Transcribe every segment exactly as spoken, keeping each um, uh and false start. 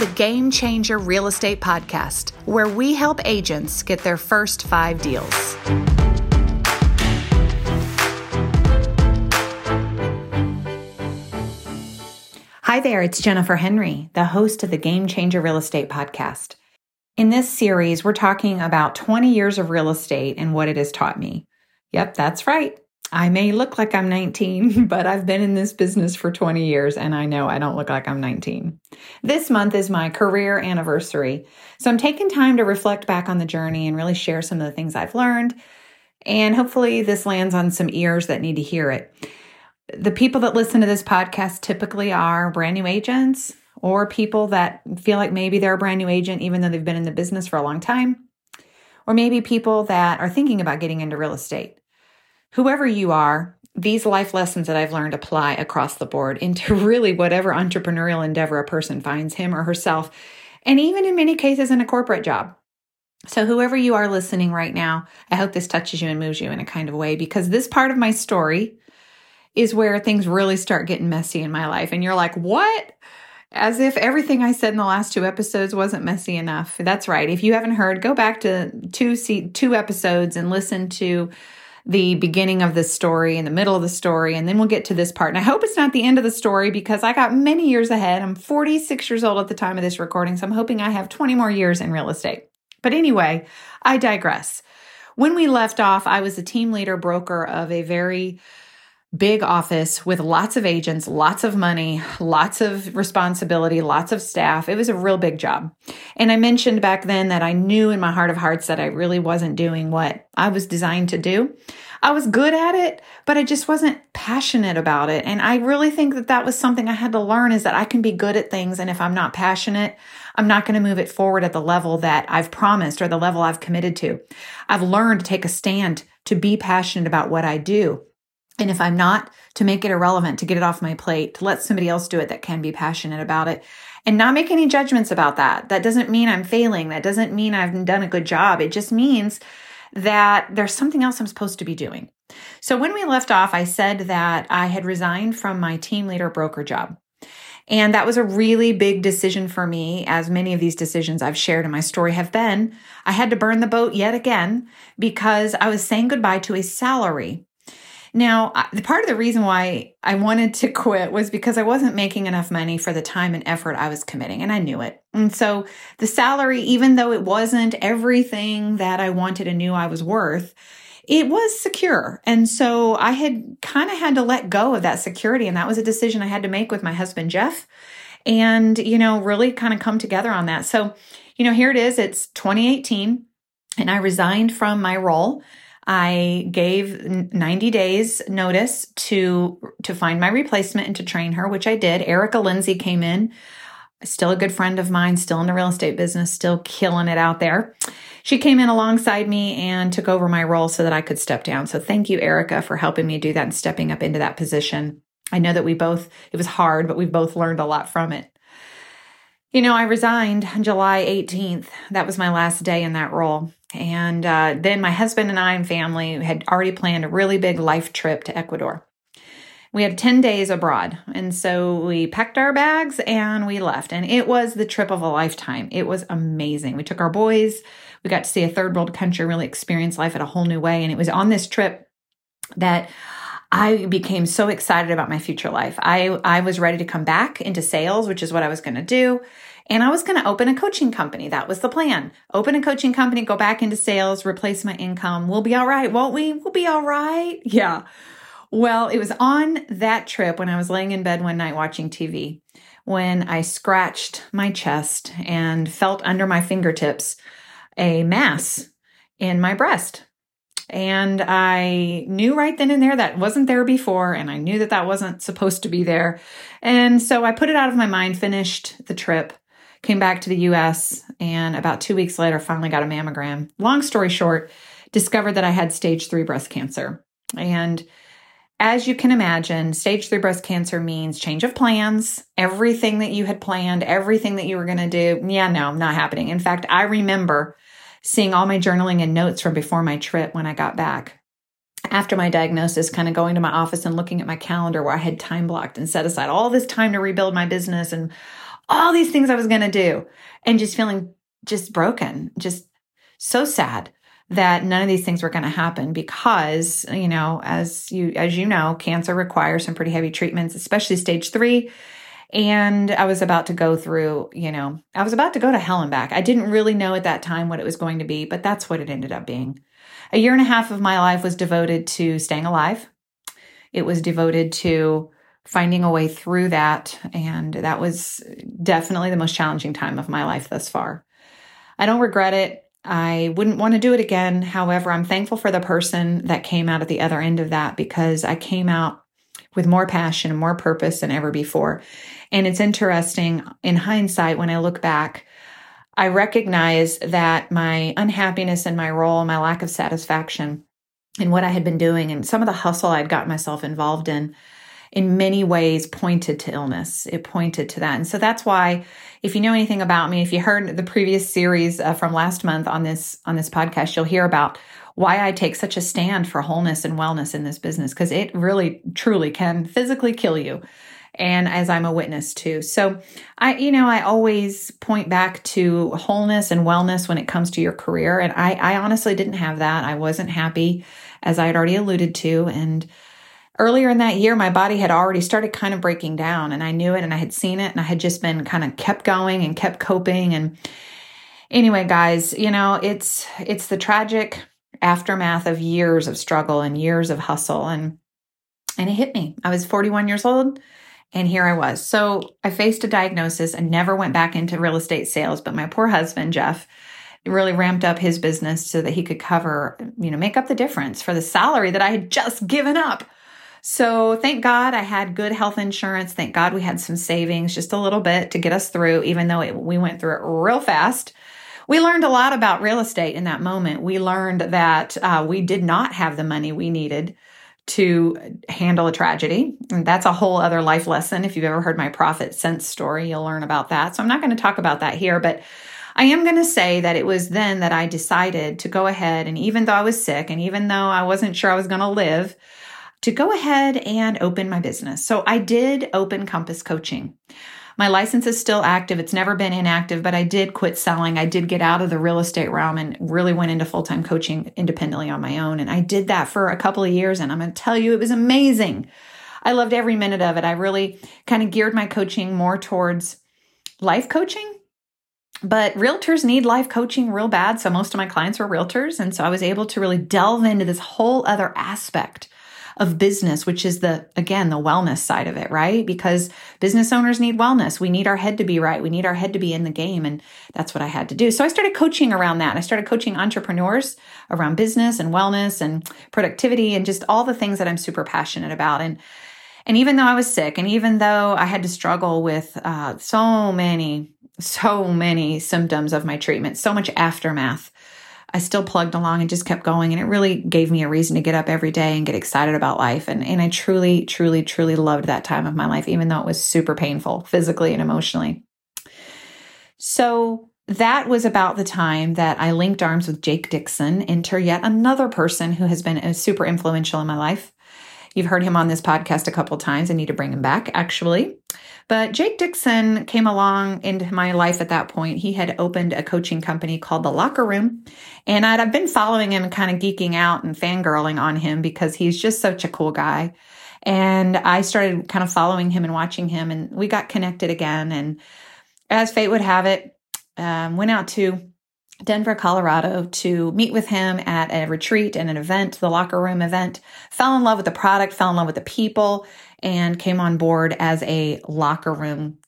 the Game Changer Real Estate Podcast, where we help agents get their first five deals. Hi there, it's Jennifer Henry, the host of the Game Changer Real Estate Podcast. In this series, we're talking about twenty years of real estate and what it has taught me. Yep, that's right. I may look like I'm nineteen, but I've been in this business for twenty years, and I know I don't look like I'm nineteen. This month is my career anniversary, so I'm taking time to reflect back on the journey and really share some of the things I've learned, and hopefully this lands on some ears that need to hear it. The people that listen to this podcast typically are brand new agents or people that feel like maybe they're a brand new agent even though they've been in the business for a long time, or maybe people that are thinking about getting into real estate. Whoever you are, these life lessons that I've learned apply across the board into really whatever entrepreneurial endeavor a person finds him or herself, and even in many cases in a corporate job. So whoever you are listening right now, I hope this touches you and moves you in a kind of way, because this part of my story is where things really start getting messy in my life. And you're like, what? As if everything I said in the last two episodes wasn't messy enough. That's right. If you haven't heard, go back to two two episodes and listen to the beginning of the story and the middle of the story, and then we'll get to this part. And I hope it's not the end of the story, because I got many years ahead. I'm forty-six years old at the time of this recording, so I'm hoping I have twenty more years in real estate. But anyway, I digress. When we left off, I was a team leader broker of a very big office with lots of agents, lots of money, lots of responsibility, lots of staff. It was a real big job. And I mentioned back then that I knew in my heart of hearts that I really wasn't doing what I was designed to do. I was good at it, but I just wasn't passionate about it. And I really think that that was something I had to learn, is that I can be good at things. And if I'm not passionate, I'm not going to move it forward at the level that I've promised or the level I've committed to. I've learned to take a stand, to be passionate about what I do. And if I'm not, to make it irrelevant, to get it off my plate, to let somebody else do it that can be passionate about it, and not make any judgments about that. That doesn't mean I'm failing. That doesn't mean I've done a good job. It just means that there's something else I'm supposed to be doing. So when we left off, I said that I had resigned from my team leader broker job. And that was a really big decision for me, as many of these decisions I've shared in my story have been. I had to burn the boat yet again, because I was saying goodbye to a salary. Now, the part of the reason why I wanted to quit was because I wasn't making enough money for the time and effort I was committing, and I knew it. And so the salary, even though it wasn't everything that I wanted and knew I was worth, it was secure. And so I had kind of had to let go of that security, and that was a decision I had to make with my husband, Jeff, and, you know, really kind of come together on that. So, you know, here it is. It's twenty eighteen, and I resigned from my role. I gave ninety days notice to to find my replacement and to train her, which I did. Erica Lindsay came in, still a good friend of mine, still in the real estate business, still killing it out there. She came in alongside me and took over my role so that I could step down. So thank you, Erica, for helping me do that and stepping up into that position. I know that we both, it was hard, but we both learned a lot from it. You know, I resigned on July eighteenth. That was my last day in that role. And uh, then my husband and I and family had already planned a really big life trip to Ecuador. We had ten days abroad. And so we packed our bags and we left. And it was the trip of a lifetime. It was amazing. We took our boys. We got to see a third world country, really experience life in a whole new way. And it was on this trip that I became so excited about my future life. I, I was ready to come back into sales, which is what I was going to do. And I was going to open a coaching company. That was the plan. Open a coaching company, go back into sales, replace my income. We'll be all right, won't we? We'll be all right. Yeah. Well, it was on that trip when I was laying in bed one night watching T V, when I scratched my chest and felt under my fingertips a mass in my breast. And I knew right then and there that wasn't there before, and I knew that that wasn't supposed to be there. And so I put it out of my mind, finished the trip, came back to the U S, and about two weeks later, finally got a mammogram. Long story short, discovered that I had stage three breast cancer. And as you can imagine, stage three breast cancer means change of plans, everything that you had planned, everything that you were going to do. Yeah, no, not happening. In fact, I remember seeing all my journaling and notes from before my trip when I got back. After my diagnosis, kind of going to my office and looking at my calendar where I had time blocked and set aside all this time to rebuild my business and all these things I was going to do and just feeling just broken, just so sad that none of these things were going to happen because, you know, as you, as you know, cancer requires some pretty heavy treatments, especially stage three. And I was about to go through, you know, I was about to go to hell and back. I didn't really know at that time what it was going to be, but that's what it ended up being. A year and a half of my life was devoted to staying alive. It was devoted to finding a way through that. And that was definitely the most challenging time of my life thus far. I don't regret it. I wouldn't want to do it again. However, I'm thankful for the person that came out at the other end of that, because I came out with more passion and more purpose than ever before. And it's interesting, in hindsight, when I look back, I recognize that my unhappiness in my role, my lack of satisfaction in what I had been doing, and some of the hustle I'd gotten myself involved in, in many ways pointed to illness. It pointed to that. And so that's why, if you know anything about me, if you heard the previous series uh, from last month on this on this podcast, you'll hear about why I take such a stand for wholeness and wellness in this business, because it really, truly can physically kill you. And as I'm a witness to. So I, you know, I always point back to wholeness and wellness when it comes to your career. And I, I honestly didn't have that. I wasn't happy, as I had already alluded to. And earlier in that year, my body had already started kind of breaking down, and I knew it and I had seen it, and I had just been kind of kept going and kept coping. And anyway, guys, you know, it's, it's the tragic aftermath of years of struggle and years of hustle. And, and it hit me. I was forty-one years old. And here I was. So I faced a diagnosis and never went back into real estate sales. But my poor husband, Jeff, really ramped up his business so that he could cover, you know, make up the difference for the salary that I had just given up. So thank God I had good health insurance. Thank God we had some savings, just a little bit to get us through, even though it, we went through it real fast. We learned a lot about real estate in that moment. We learned that uh, we did not have the money we needed to handle a tragedy. And that's a whole other life lesson. If you've ever heard my Profit Sense story, you'll learn about that. So I'm not going to talk about that here, but I am going to say that it was then that I decided to go ahead, and even though I was sick and even though I wasn't sure I was going to live, to go ahead and open my business. So I did open Compass Coaching. My license is still active. It's never been inactive, but I did quit selling. I did get out of the real estate realm and really went into full-time coaching independently on my own. And I did that for a couple of years. And I'm going to tell you, it was amazing. I loved every minute of it. I really kind of geared my coaching more towards life coaching, but realtors need life coaching real bad. So most of my clients were realtors. And so I was able to really delve into this whole other aspect of business, which is the, again, the wellness side of it, right? Because business owners need wellness. We need our head to be right. We need our head to be in the game. And that's what I had to do. So I started coaching around that. I started coaching entrepreneurs around business and wellness and productivity and just all the things that I'm super passionate about. And, and even though I was sick, and even though I had to struggle with uh, so many, so many symptoms of my treatment, so much aftermath, I still plugged along and just kept going. And it really gave me a reason to get up every day and get excited about life. And, and I truly, truly, truly loved that time of my life, even though it was super painful physically and emotionally. So that was about the time that I linked arms with Jake Dixon, enter yet another person who has been super influential in my life. You've heard him on this podcast a couple times. I need to bring him back, actually. But Jake Dixon came along into my life at that point. He had opened a coaching company called The Locker Room. And I'd, I've been following him and kind of geeking out and fangirling on him because he's just such a cool guy. And I started kind of following him and watching him. And we got connected again. And as fate would have it, um, went out to Denver, Colorado to meet with him at a retreat and an event, the Locker Room event, fell in love with the product, fell in love with the people, and came on board as a Locker Room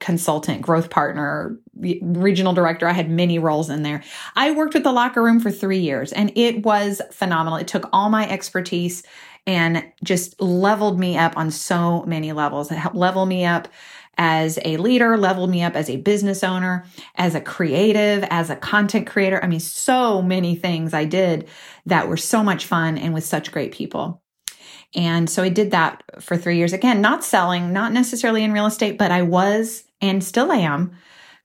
consultant, growth partner, regional director. I had many roles in there. I worked with the Locker Room for three years and it was phenomenal. It took all my expertise and just leveled me up on so many levels. It helped level me up as a leader, leveled me up as a business owner, as a creative, as a content creator. I mean, so many things I did that were so much fun and with such great people. And so I did that for three years. Again, not selling, not necessarily in real estate, but I was, and still I am,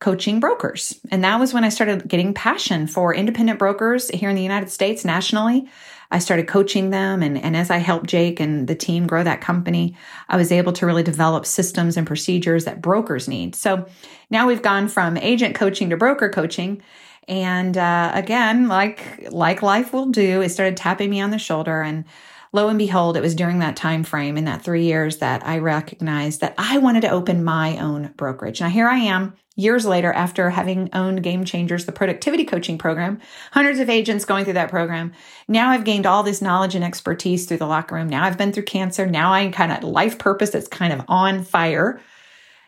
coaching brokers. And that was when I started getting passion for independent brokers here in the United States nationally. I started coaching them. And, and as I helped Jake and the team grow that company, I was able to really develop systems and procedures that brokers need. So now we've gone from agent coaching to broker coaching. And uh, again, like like life will do, it started tapping me on the shoulder. And lo and behold, it was during that time frame in that three years that I recognized that I wanted to open my own brokerage. Now, here I am years later after having owned Game Changers, the productivity coaching program, hundreds of agents going through that program. Now I've gained all this knowledge and expertise through the Locker Room. Now I've been through cancer. Now I'm kind of life purpose that's kind of on fire.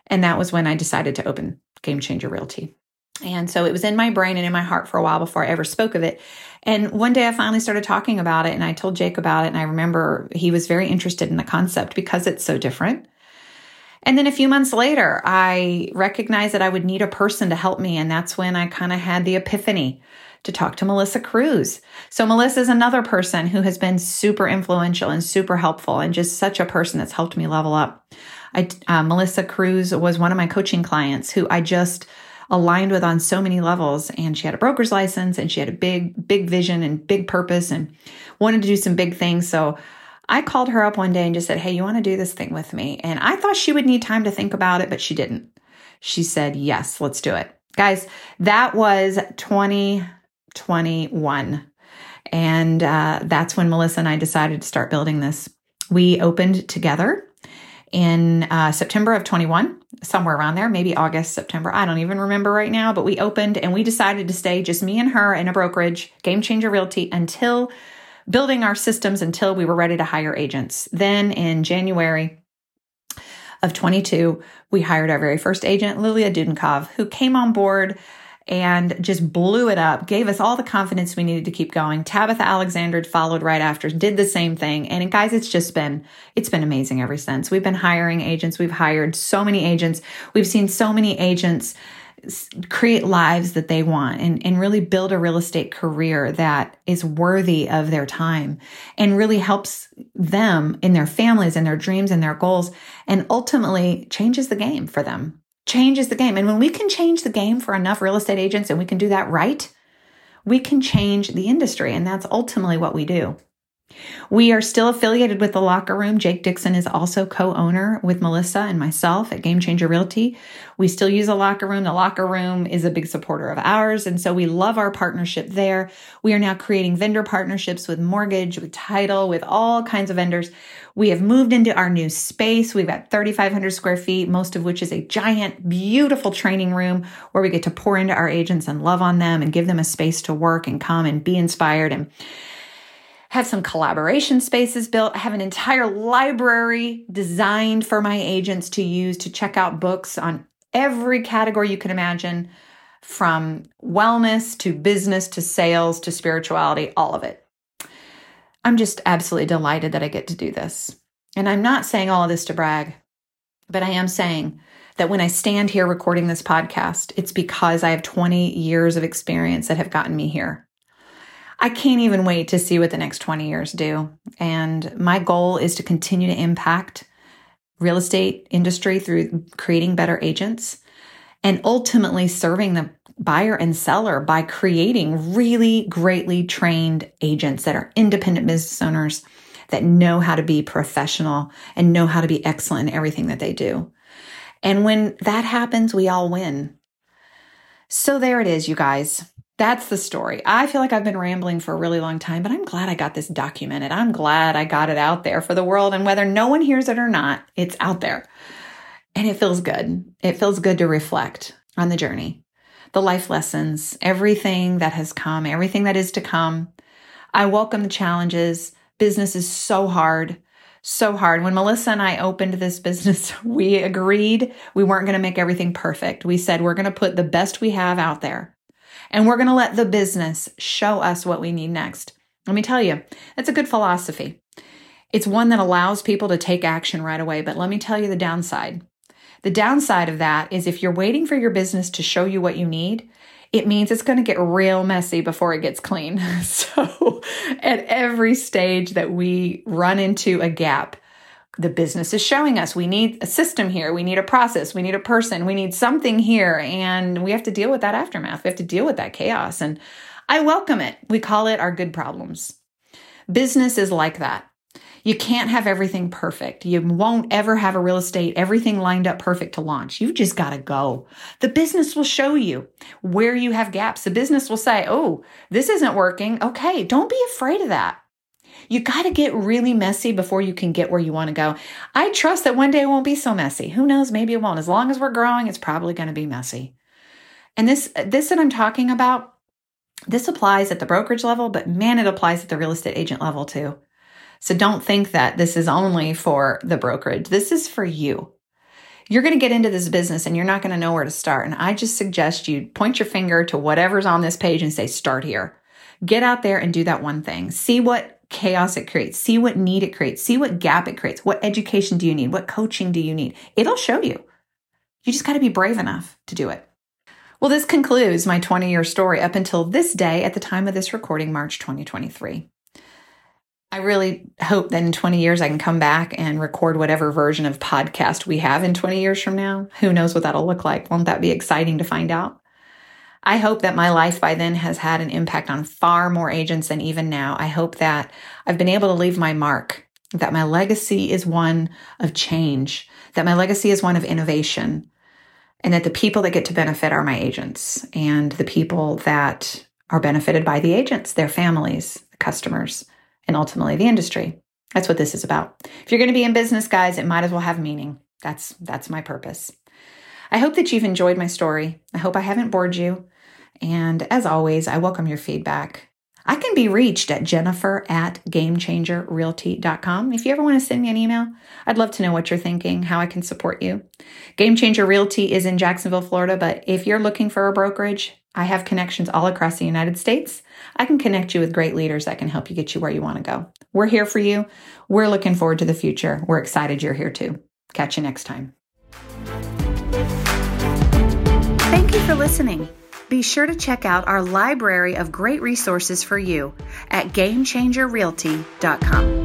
And that was when I decided to open Game Changer Realty. And so it was in my brain and in my heart for a while before I ever spoke of it. And one day I finally started talking about it and I told Jake about it. And I remember he was very interested in the concept because it's so different. And then a few months later, I recognized that I would need a person to help me. And that's when I kind of had the epiphany to talk to Melissa Cruz. So Melissa is another person who has been super influential and super helpful and just such a person that's helped me level up. I, uh, Melissa Cruz was one of my coaching clients who I just aligned with on so many levels. And she had a broker's license and she had a big, big vision and big purpose and wanted to do some big things. So I called her up one day and just said, hey, you want to do this thing with me? And I thought she would need time to think about it, but she didn't. She said, yes, let's do it. Guys, that was twenty twenty-one. And uh, that's when Melissa and I decided to start building this. We opened together in uh, September of twenty-one, somewhere around there, maybe August, September. I don't even remember right now, but we opened and we decided to stay just me and her in a brokerage, Game Changer Realty, until building our systems until we were ready to hire agents. Then in January of twenty-two, we hired our very first agent, Lilia Dudenkov, who came on board and just blew it up, gave us all the confidence we needed to keep going. Tabitha Alexander followed right after, did the same thing. And guys, it's just been, it's been amazing ever since. We've been hiring agents. We've hired so many agents. We've seen so many agents create lives that they want and, and really build a real estate career that is worthy of their time and really helps them in their families and their dreams and their goals and ultimately changes the game for them. Changes the game. And when we can change the game for enough real estate agents and we can do that right, we can change the industry. And that's ultimately what we do. We are still affiliated with The Locker Room. Jake Dixon is also co-owner with Melissa and myself at Game Changer Realty. We still use The Locker Room. The Locker Room is a big supporter of ours. And so we love our partnership there. We are now creating vendor partnerships with mortgage, with title, with all kinds of vendors. We have moved into our new space. We've got thirty-five hundred square feet, most of which is a giant, beautiful training room where we get to pour into our agents and love on them and give them a space to work and come and be inspired and have some collaboration spaces built. I have an entire library designed for my agents to use to check out books on every category you can imagine, from wellness to business to sales to spirituality, all of it. I'm just absolutely delighted that I get to do this. And I'm not saying all of this to brag, but I am saying that when I stand here recording this podcast, it's because I have twenty years of experience that have gotten me here. I can't even wait to see what the next twenty years do. And my goal is to continue to impact real estate industry through creating better agents and ultimately serving the buyer and seller by creating really greatly trained agents that are independent business owners that know how to be professional and know how to be excellent in everything that they do. And when that happens, we all win. So there it is, you guys. That's the story. I feel like I've been rambling for a really long time, but I'm glad I got this documented. I'm glad I got it out there for the world. And whether no one hears it or not, it's out there. And it feels good. It feels good to reflect on the journey, the life lessons, everything that has come, everything that is to come. I welcome the challenges. Business is so hard, so hard. When Melissa and I opened this business, we agreed we weren't going to make everything perfect. We said we're going to put the best we have out there, and we're going to let the business show us what we need next. Let me tell you, that's a good philosophy. It's one that allows people to take action right away. But let me tell you the downside. The downside of that is if you're waiting for your business to show you what you need, it means it's going to get real messy before it gets clean. So at every stage that we run into a gap, the business is showing us we need a system here, we need a process, we need a person, we need something here, and we have to deal with that aftermath. We have to deal with that chaos, and I welcome it. We call it our good problems. Business is like that. You can't have everything perfect. You won't ever have a real estate, everything lined up perfect to launch. You've just got to go. The business will show you where you have gaps. The business will say, oh, this isn't working. Okay, don't be afraid of that. You got to get really messy before you can get where you want to go. I trust that one day it won't be so messy. Who knows? Maybe it won't. As long as we're growing, it's probably going to be messy. And this, this that I'm talking about, this applies at the brokerage level, but man, it applies at the real estate agent level too. So don't think that this is only for the brokerage. This is for you. You're going to get into this business and you're not going to know where to start. And I just suggest you point your finger to whatever's on this page and say, start here. Get out there and do that one thing. See what chaos it creates. See what need it creates. See what gap it creates. What education do you need? What coaching do you need? It'll show you. You just got to be brave enough to do it. Well, this concludes my twenty-year story up until this day at the time of this recording, March twenty twenty-three. I really hope that in twenty years I can come back and record whatever version of podcast we have in twenty years from now. Who knows what that'll look like? Won't that be exciting to find out? I hope that my life by then has had an impact on far more agents than even now. I hope that I've been able to leave my mark, that my legacy is one of change, that my legacy is one of innovation, and that the people that get to benefit are my agents and the people that are benefited by the agents, their families, the customers, and ultimately the industry. That's what this is about. If you're going to be in business, guys, it might as well have meaning. That's that's my purpose. I hope that you've enjoyed my story. I hope I haven't bored you. And as always, I welcome your feedback. I can be reached at Jennifer at game changer realty dot com. If you ever want to send me an email, I'd love to know what you're thinking, how I can support you. Game Changer Realty is in Jacksonville, Florida, but if you're looking for a brokerage, I have connections all across the United States. I can connect you with great leaders that can help you get you where you want to go. We're here for you. We're looking forward to the future. We're excited you're here too. Catch you next time. Thank you for listening. Be sure to check out our library of great resources for you at game changer realty dot com.